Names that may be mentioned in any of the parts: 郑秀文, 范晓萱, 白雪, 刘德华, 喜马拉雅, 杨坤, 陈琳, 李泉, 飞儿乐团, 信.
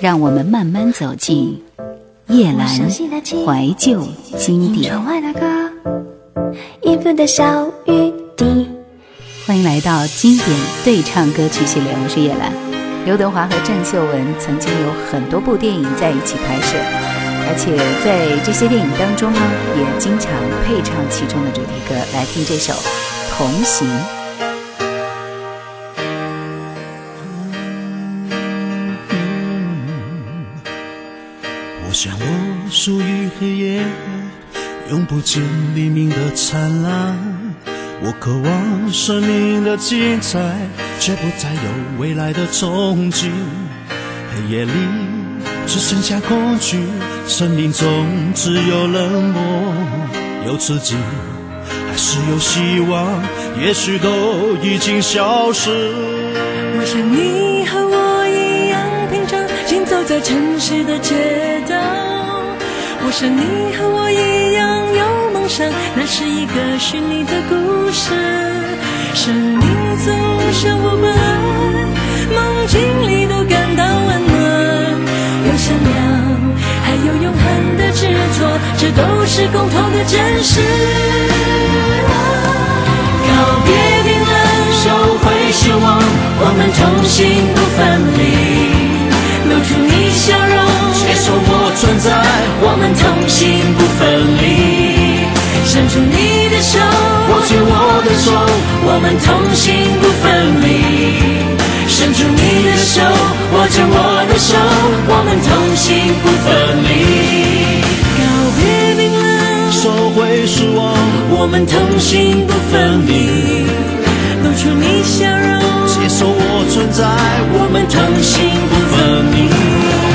让我们慢慢走进夜阑怀旧经典。欢迎来到经典对唱歌曲系列，我是夜阑。刘德华和郑秀文曾经有很多部电影在一起拍摄，而且在这些电影当中呢，也经常配唱其中的主题歌。来听这首《同行》。我想我属于黑夜，永不见黎明的灿烂，我渴望生命的精彩，却不再有未来的憧憬。黑夜里只剩下恐惧，生命中只有冷漠，有刺激还是有希望，也许都已经消失。我想你和我一样平常，行走在城市的街，我想你和我一样有梦想，那是一个虚拟的故事。生命总是我们梦境里都感到温暖，有善良还有永恒的执着，这都是共同的真实。告别冰冷，收回失望，我们同行不分离，露出你笑容，接受我存在，我们同行不分离。伸出你的手，握紧我的手，我们同行不分离。伸出你的手，握紧我的手，我们同行不分离。告别冰冷，收回失望，我们同行不分离。露出你笑容，接受我存在，我们同行不分离。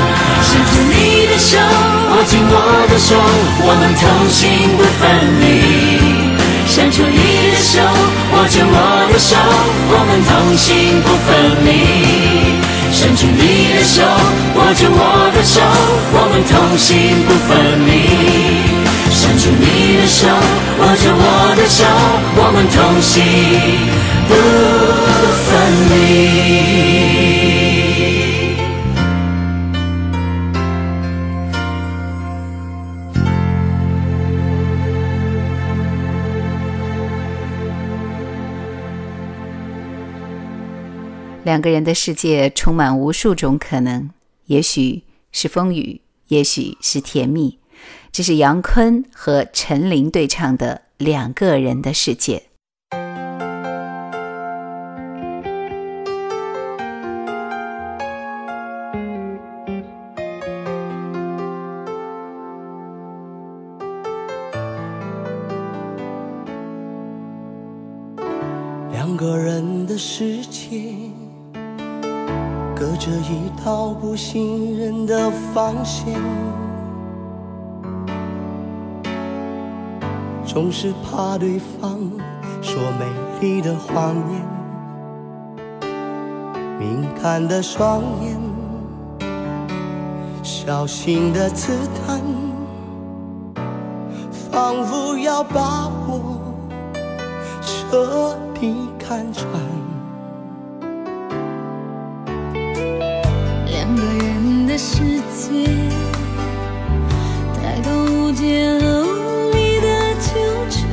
伸出你的手，握紧我的手，我们同行不分离。伸出你的手，握紧我的手，我们同行不分离。伸出你的手，握紧我的手，我们同行不分离。伸出你的手，握紧我的手，我们同行不分离。两个人的世界充满无数种可能，也许是风雨，也许是甜蜜。这是杨坤和陈琳对唱的《两个人的世界》。两个人的世界，隔着一道不信任的防线，总是怕对方说美丽的谎言。敏感的双眼，小心的刺探，仿佛要把我彻底看穿。两个人的世界，太多无解无力的纠缠，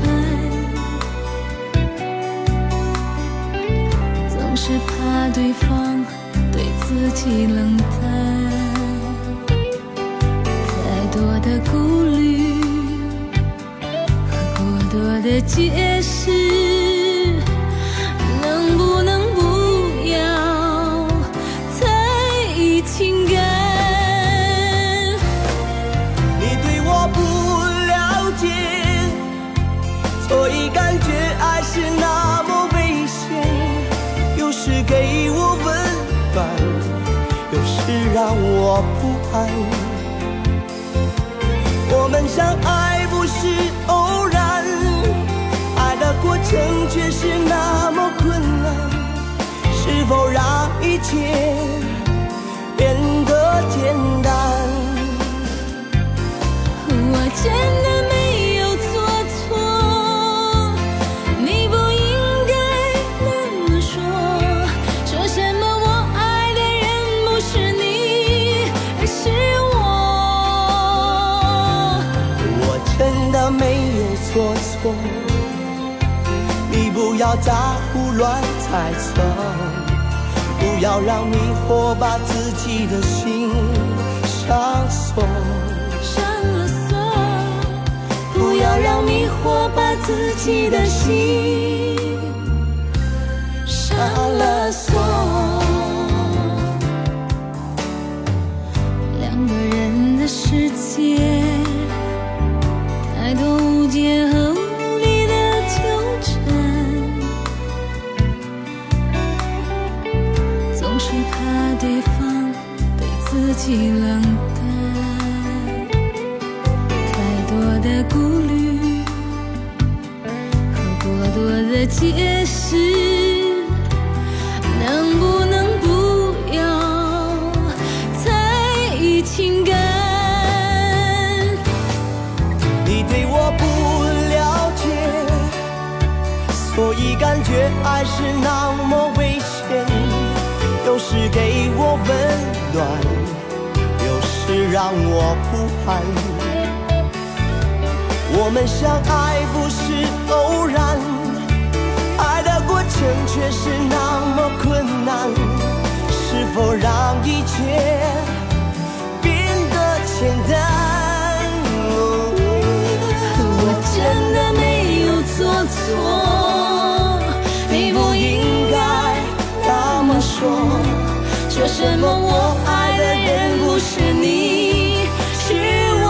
总是怕对方对自己冷淡，太多的顾虑和过多的解释。让我不安，我们相爱不是偶然，爱的过程却是那么困难，是否让一切变得简单？我真的没过，你不要再胡乱猜测，不要让迷惑把自己的心上锁，不要让迷惑把自己的心上了锁。两个人的世界，太多无解和无力的纠缠，总是怕对方对自己冷淡，太多的顾虑和过多的解释。能不能不要在意情感？你对我不了解，所以感觉爱是那么危险。有时给我温暖，有时让我呼喊。我们相爱不是偶然，爱的过程却是那么困难，是否让一切变得简单？我真的没有做错，你不应该那么说，说什么我爱的人不是你，是我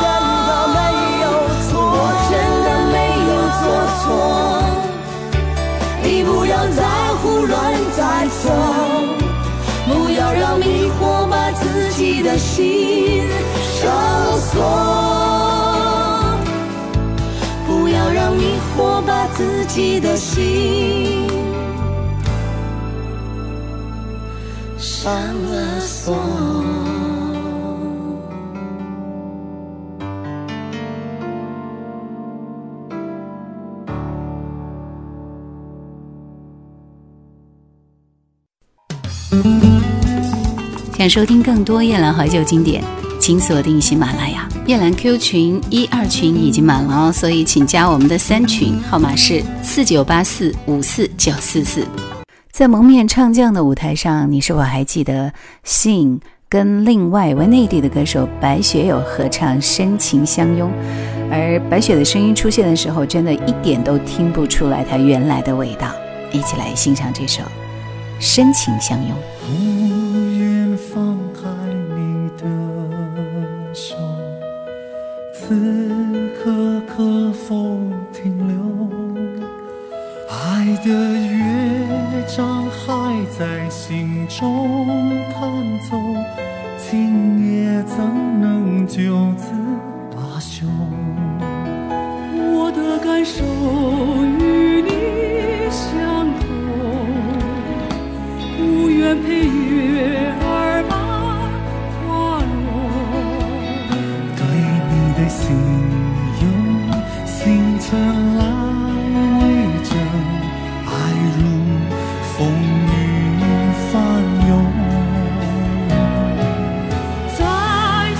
真的没有错，我真的没有做错。再胡乱猜测，不要让迷惑把自己的心上锁，不要让迷惑把自己的心上了锁。想收听更多夜兰怀旧经典，请锁定喜马拉雅。夜兰 Q 群1、2群已经满了哦，所以请加我们的3群，号码是4984-54944。在蒙面唱将的舞台上，你是否还记得信跟另外一位内地的歌手白雪有合唱《深情相拥》？而白雪的声音出现的时候，真的一点都听不出来她原来的味道。一起来欣赏这首《深情相拥》。放开你的手，此刻可否停留？爱的乐章还在心中弹奏，今夜怎能就此罢休？我的感受与你相同，无缘配乐而心有星辰来为证，爱如风雨翻涌，在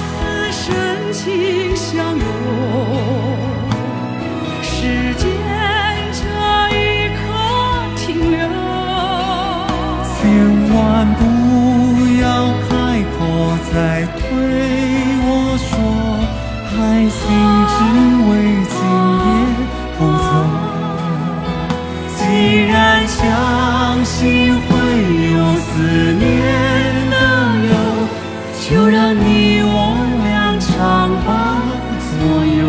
此深情相拥，时间这一刻停留，千万不要开口再对我说爱情只为今夜不走，既然相信会有思念的流，就让你我俩常伴左右。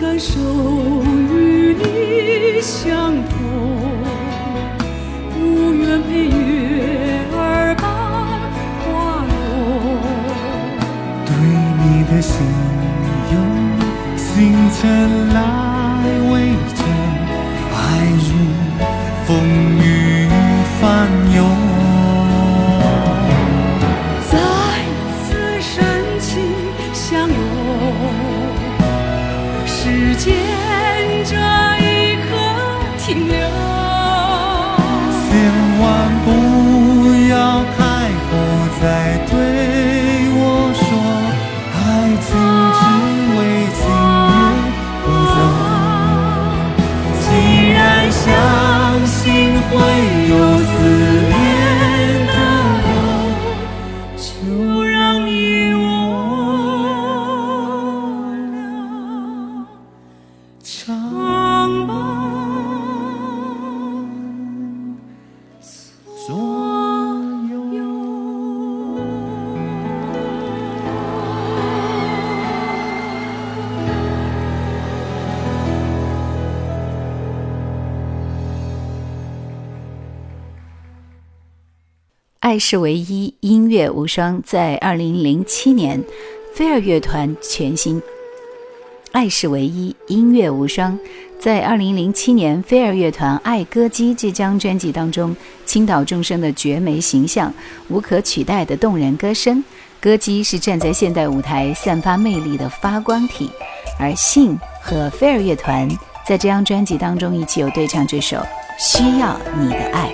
感受与你相同，无缘配乐儿把花落，对你的心有星辰来为证，爱如风雨时间这一刻停留，千万不要太后再对我说，爱情只为情愿不走。既然相信会有思念的我，就让你长伴左右。爱是唯一，音乐无双，在2007年，飞儿乐团全新。爱是唯一，音乐无双，在2007年飞儿乐团《爱歌姬》这张专辑当中，倾倒众生的绝美形象，无可取代的动人歌声。歌姬是站在现代舞台散发魅力的发光体，而信和飞儿乐团在这张专辑当中一起有对唱这首《需要你的爱》。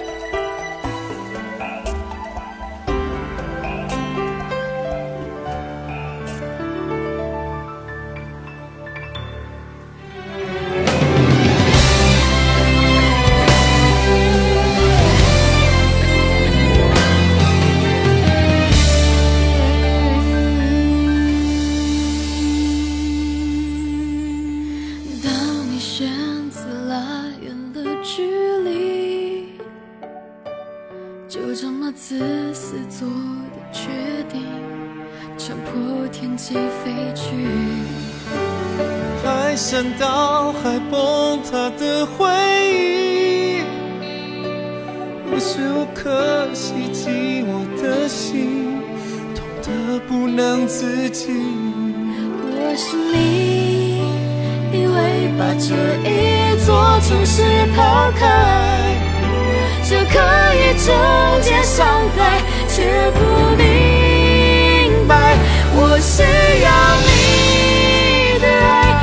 想到还崩塌的回忆，无时无刻袭击我的心，痛得不能自己。我是你，以为把这一座城市抛开就可以终结伤害，却不明白我需要你的爱，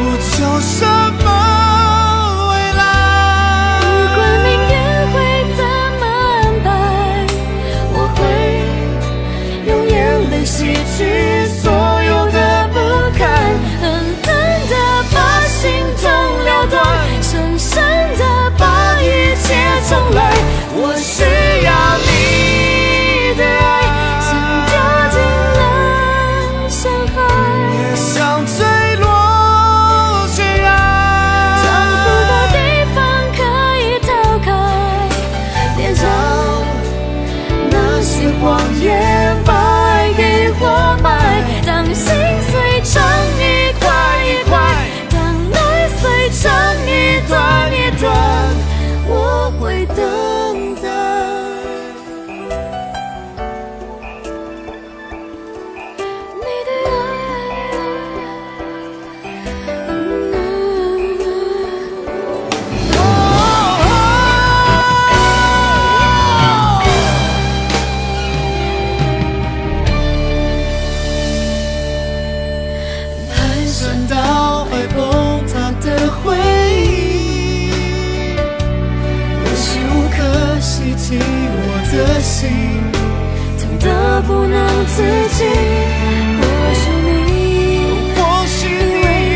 不求什么未来，不管明天会怎么安排，我会用眼泪洗去所有的不堪，狠狠地把心痛了断，深深地把一切重来。我需要你的爱，像掉进了深海，像坠落悬崖，找不到地方可以逃开，别让那些谎言把爱给活埋。当心碎成一块一块，当泪碎成一段一段，我会等待。的心痛得不能自己，我是你，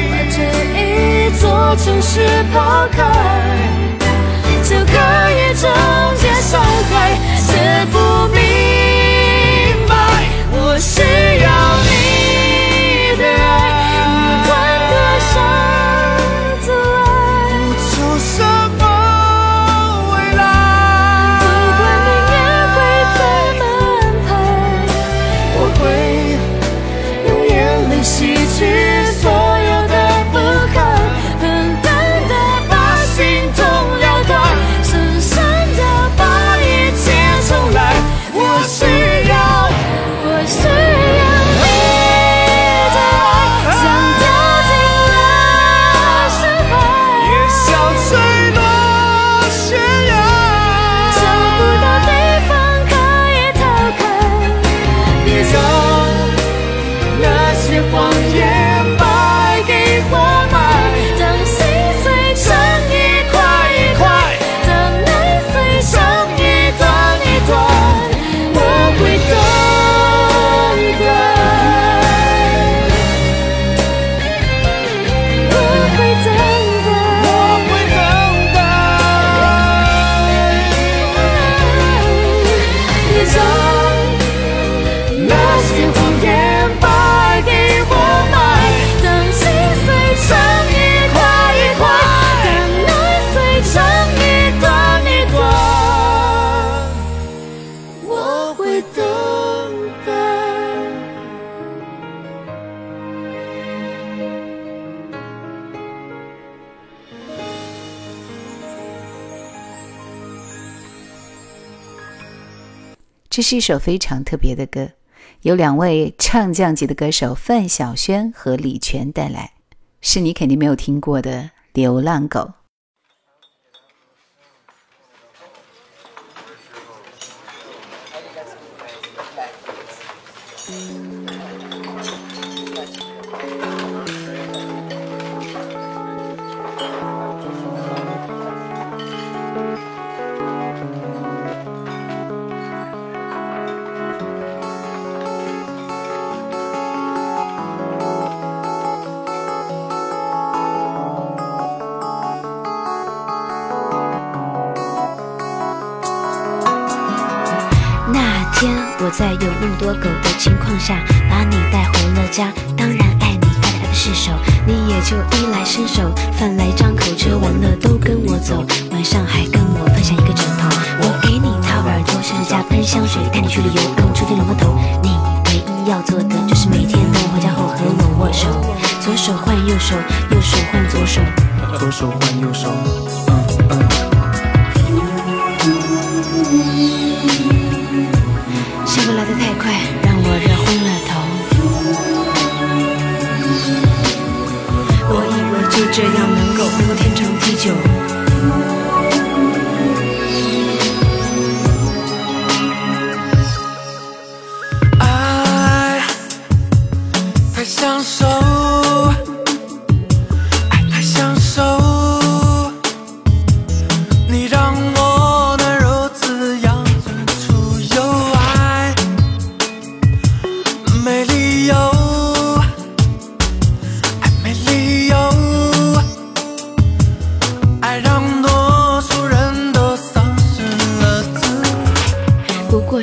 把这一座城市抛开，就可以终结伤害，却不明白我需要你的爱，不管多少阻碍，不求什么。洗去所有的不堪，狠狠地把心痛了断，深深地把一切重来。我需要你的爱，像掉进了深海，也像坠落悬崖，找不到地方可以逃开，这是一首非常特别的歌，由两位唱将级的歌手范晓萱和李泉带来，是你肯定没有听过的《流浪狗》。我在有那么多狗的情况下，把你带回了家。当然爱你爱的爱不释手，你也就衣来伸手饭来张口，吃完了都跟我走，晚上还跟我分享一个枕头。我给你掏耳朵，甚至加喷香水，带你去旅游，跟我吹电龙的头。你唯一要做的就是每天等我回家后和我握手，左手换右手，右手换左手，左手换右手。幸福来得太快，让我热昏了头。我以为就这样能够天长地久，爱太享受，爱太享受，你让我能如此养尊处优。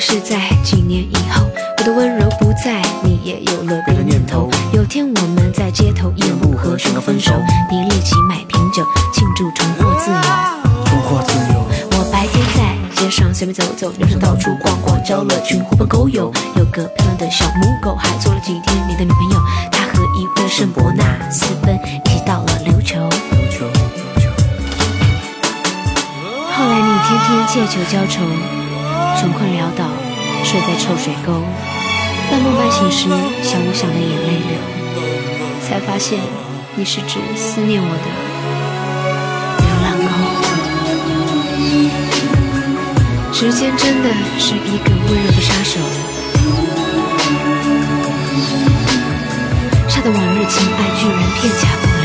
是在几年以后，我的温柔不在，你也有了别的念头。有天我们在街头一言不合宣告分手，你立即买瓶酒庆祝重获自由，重获自由。我白天在街上随便走走，晚上到处逛逛，交了群狐朋狗友，有个漂亮的小母狗，还做了几天你的女朋友。她和一位圣伯纳私奔，一起到了琉球。后来你天天借酒浇愁，穷困潦倒，睡在臭水沟。半梦半醒时，想我想的眼泪流，才发现你是指思念我的流浪狗。时间真的是一个温柔的杀手，杀的往日情爱居然片甲不留。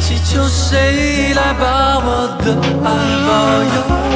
祈求谁来把我的爱保佑。